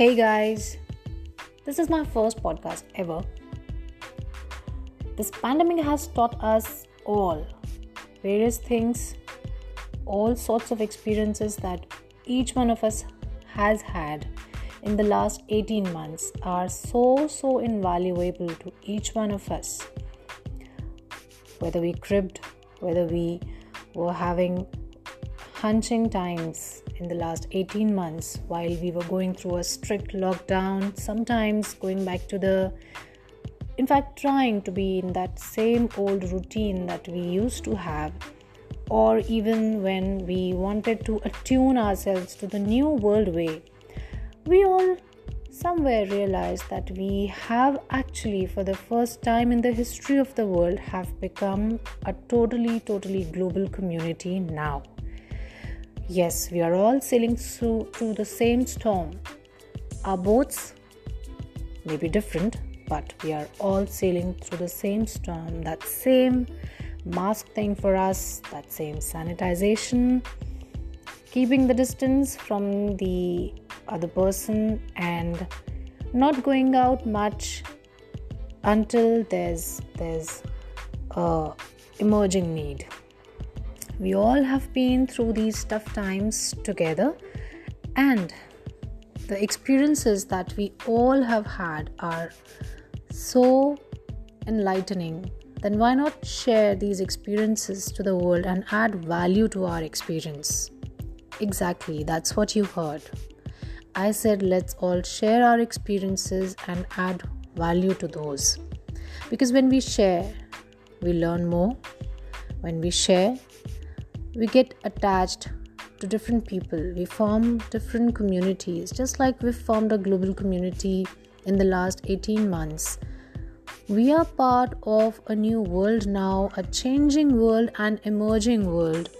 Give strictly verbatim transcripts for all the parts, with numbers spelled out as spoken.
Hey guys, this is my first podcast ever. This pandemic has taught us all various things, all sorts of experiences that each one of us has had in the last eighteen months are so, so invaluable to each one of us. Whether we cribbed, whether we were having hunching times in the last eighteen months while we were going through a strict lockdown, sometimes going back to the, in fact trying to be in that same old routine that we used to have, or even when we wanted to attune ourselves to the new world way, we all somewhere realized that we have actually for the first time in the history of the world have become a totally, totally global community now. Yes, we are all sailing through, through the same storm. Our boats may be different, but we are all sailing through the same storm. That same mask thing for us, that same sanitization, keeping the distance from the other person and not going out much until there's, there's a emerging need. We all have been through these tough times together, and the experiences that we all have had are so enlightening. Then why not share these experiences to the world and add value to our experience? Exactly, that's what you heard. I said let's all share our experiences and add value to those. Because when we share, we learn more. When we share, we get attached to different people. We form different communities. Just like we formed a global community in the last eighteen months. We are part of a new world now, a changing world, an emerging world.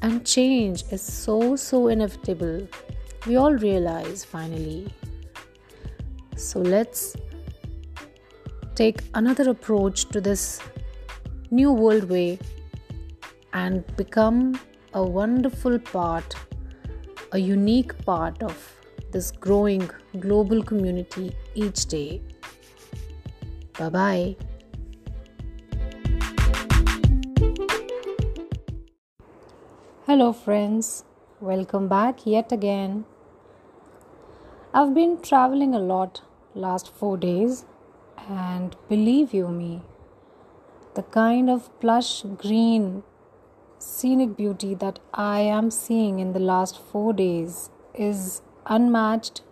And change is so, so inevitable. We all realize finally. So let's take another approach to this new world way and become a wonderful part, a unique part of this growing global community each day. Bye-bye. Hello friends, welcome back yet again. I've been traveling a lot last four days and believe you me, the kind of plush green scenic beauty that I am seeing in the last four days is unmatched.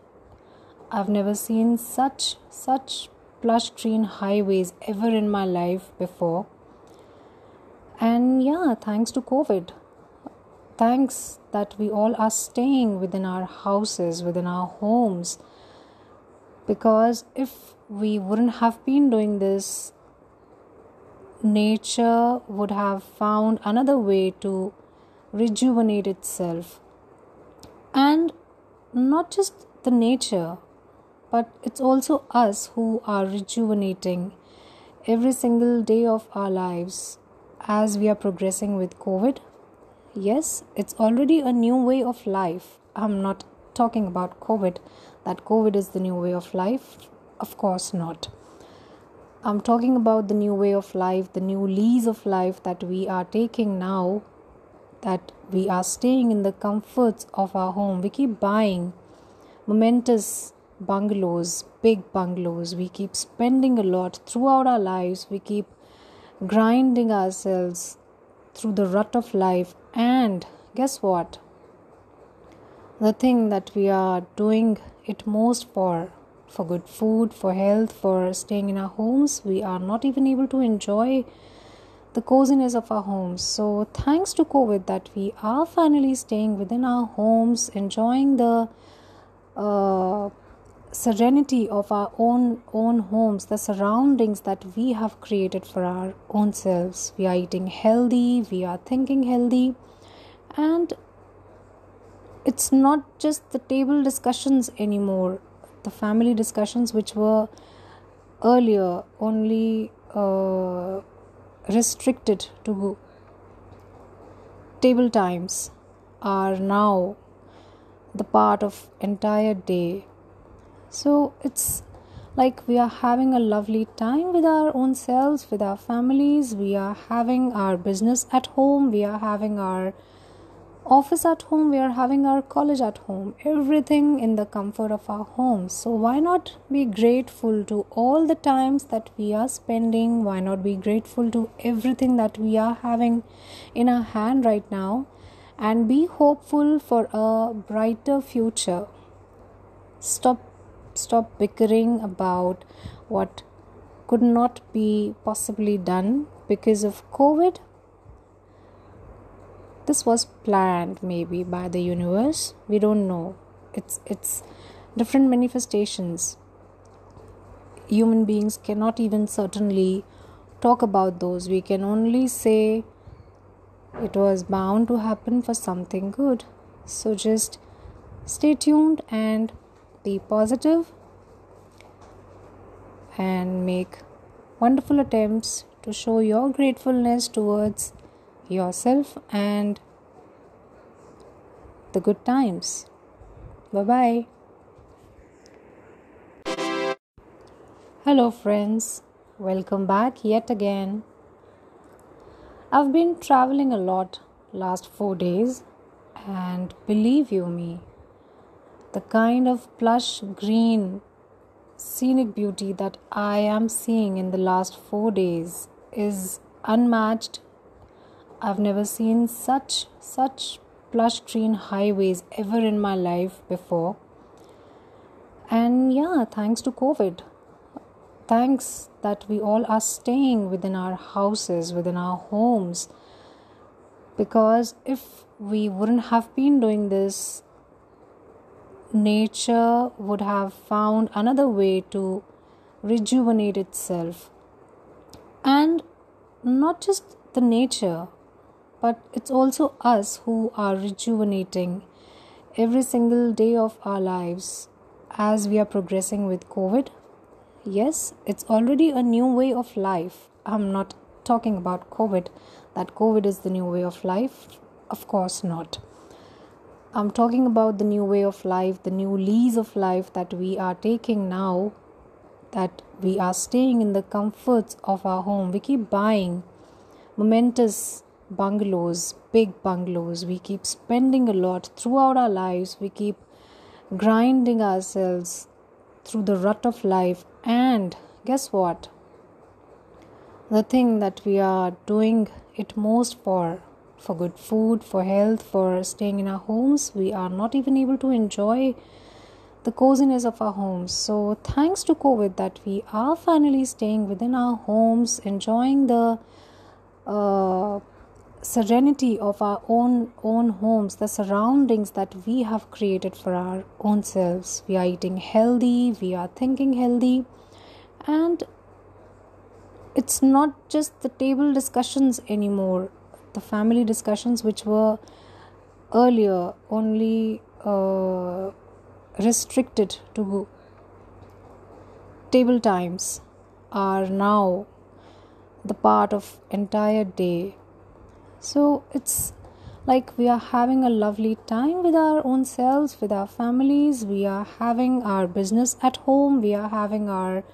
I've never seen such, such plush green highways ever in my life before. And yeah, thanks to COVID. Thanks that we all are staying within our houses, within our homes. Because if we wouldn't have been doing this, nature would have found another way to rejuvenate itself. And not just the nature, but it's also us who are rejuvenating every single day of our lives as we are progressing with COVID. Yes, it's already a new way of life. I'm not talking about COVID, that COVID is the new way of life. Of course not. I'm talking about the new way of life, the new lease of life that we are taking now, that we are staying in the comforts of our home. We keep buying momentous bungalows, big bungalows. We keep spending a lot throughout our lives. We keep grinding ourselves through the rut of life. And guess what? The thing that we are doing it most for, for good food, for health, for staying in our homes, we are not even able to enjoy the coziness of our homes. So thanks to COVID that we are finally staying within our homes, enjoying the uh, serenity of our own, own homes, the surroundings that we have created for our own selves. We are eating healthy, we are thinking healthy, and it's not just the table discussions anymore. The family discussions which were earlier only uh, restricted to table times are now the part of entire day. So it's like we are having a lovely time with our own selves, with our families. We are having our business at home. We are having our office at home. We are having our college at home. Everything in the comfort of our homes. So why not be grateful to all the times that we are spending? Why not be grateful to everything that we are having in our hand right now? And be hopeful for a brighter future. Stop Stop bickering about what could not be possibly done because of COVID. This was planned maybe by the universe. We don't know. It's it's different manifestations. Human beings cannot even certainly talk about those. We can only say it was bound to happen for something good. So just stay tuned and be positive and make wonderful attempts to show your gratefulness towards yourself and the good times. Bye-bye. Hello friends, welcome back yet again. I've been traveling a lot last four days and believe you me, the kind of plush green scenic beauty that I am seeing in the last four days is unmatched. I've never seen such, such plush green highways ever in my life before. And yeah, thanks to COVID. Thanks that we all are staying within our houses, within our homes. Because if we wouldn't have been doing this, nature would have found another way to rejuvenate itself. And not just the nature, but it's also us who are rejuvenating every single day of our lives as we are progressing with COVID. Yes, it's already a new way of life. I'm not talking about COVID, that COVID is the new way of life. Of course not. I'm talking about the new way of life, the new lease of life that we are taking now, that we are staying in the comforts of our home. We keep buying momentous bungalows, big bungalows. We keep spending a lot throughout our lives. We keep grinding ourselves through the rut of life. And guess what? The thing that we are doing it most for, for good food, for health, for staying in our homes, we are not even able to enjoy the coziness of our homes. So thanks to COVID that we are finally staying within our homes, enjoying the uh, serenity of our own, own homes, the surroundings that we have created for our own selves. We are eating healthy, we are thinking healthy, and it's not just the table discussions anymore. The family discussions which were earlier only uh, restricted to table times are now the part of entire day. So it's like we are having a lovely time with our own selves, with our families. We are having our business at home. We are having our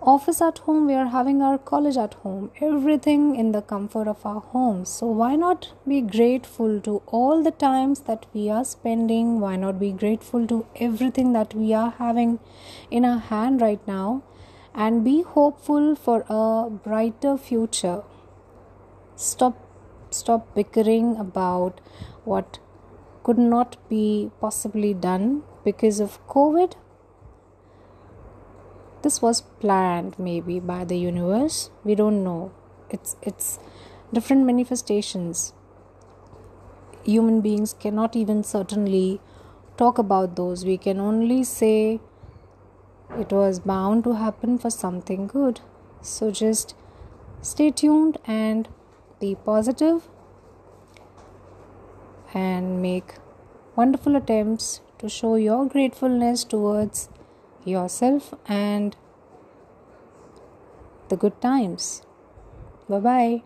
office at home, we are having our college at home, everything in the comfort of our homes. So why not be grateful to all the times that we are spending? Why not be grateful to everything that we are having in our hand right now? And be hopeful for a brighter future. Stop, stop bickering about what could not be possibly done because of COVID. This was planned maybe by the universe. We don't know. It's it's different manifestations. Human beings cannot even certainly talk about those. We can only say it was bound to happen for something good. So just stay tuned and be positive and make wonderful attempts to show your gratefulness towards yourself and the good times. Bye-bye.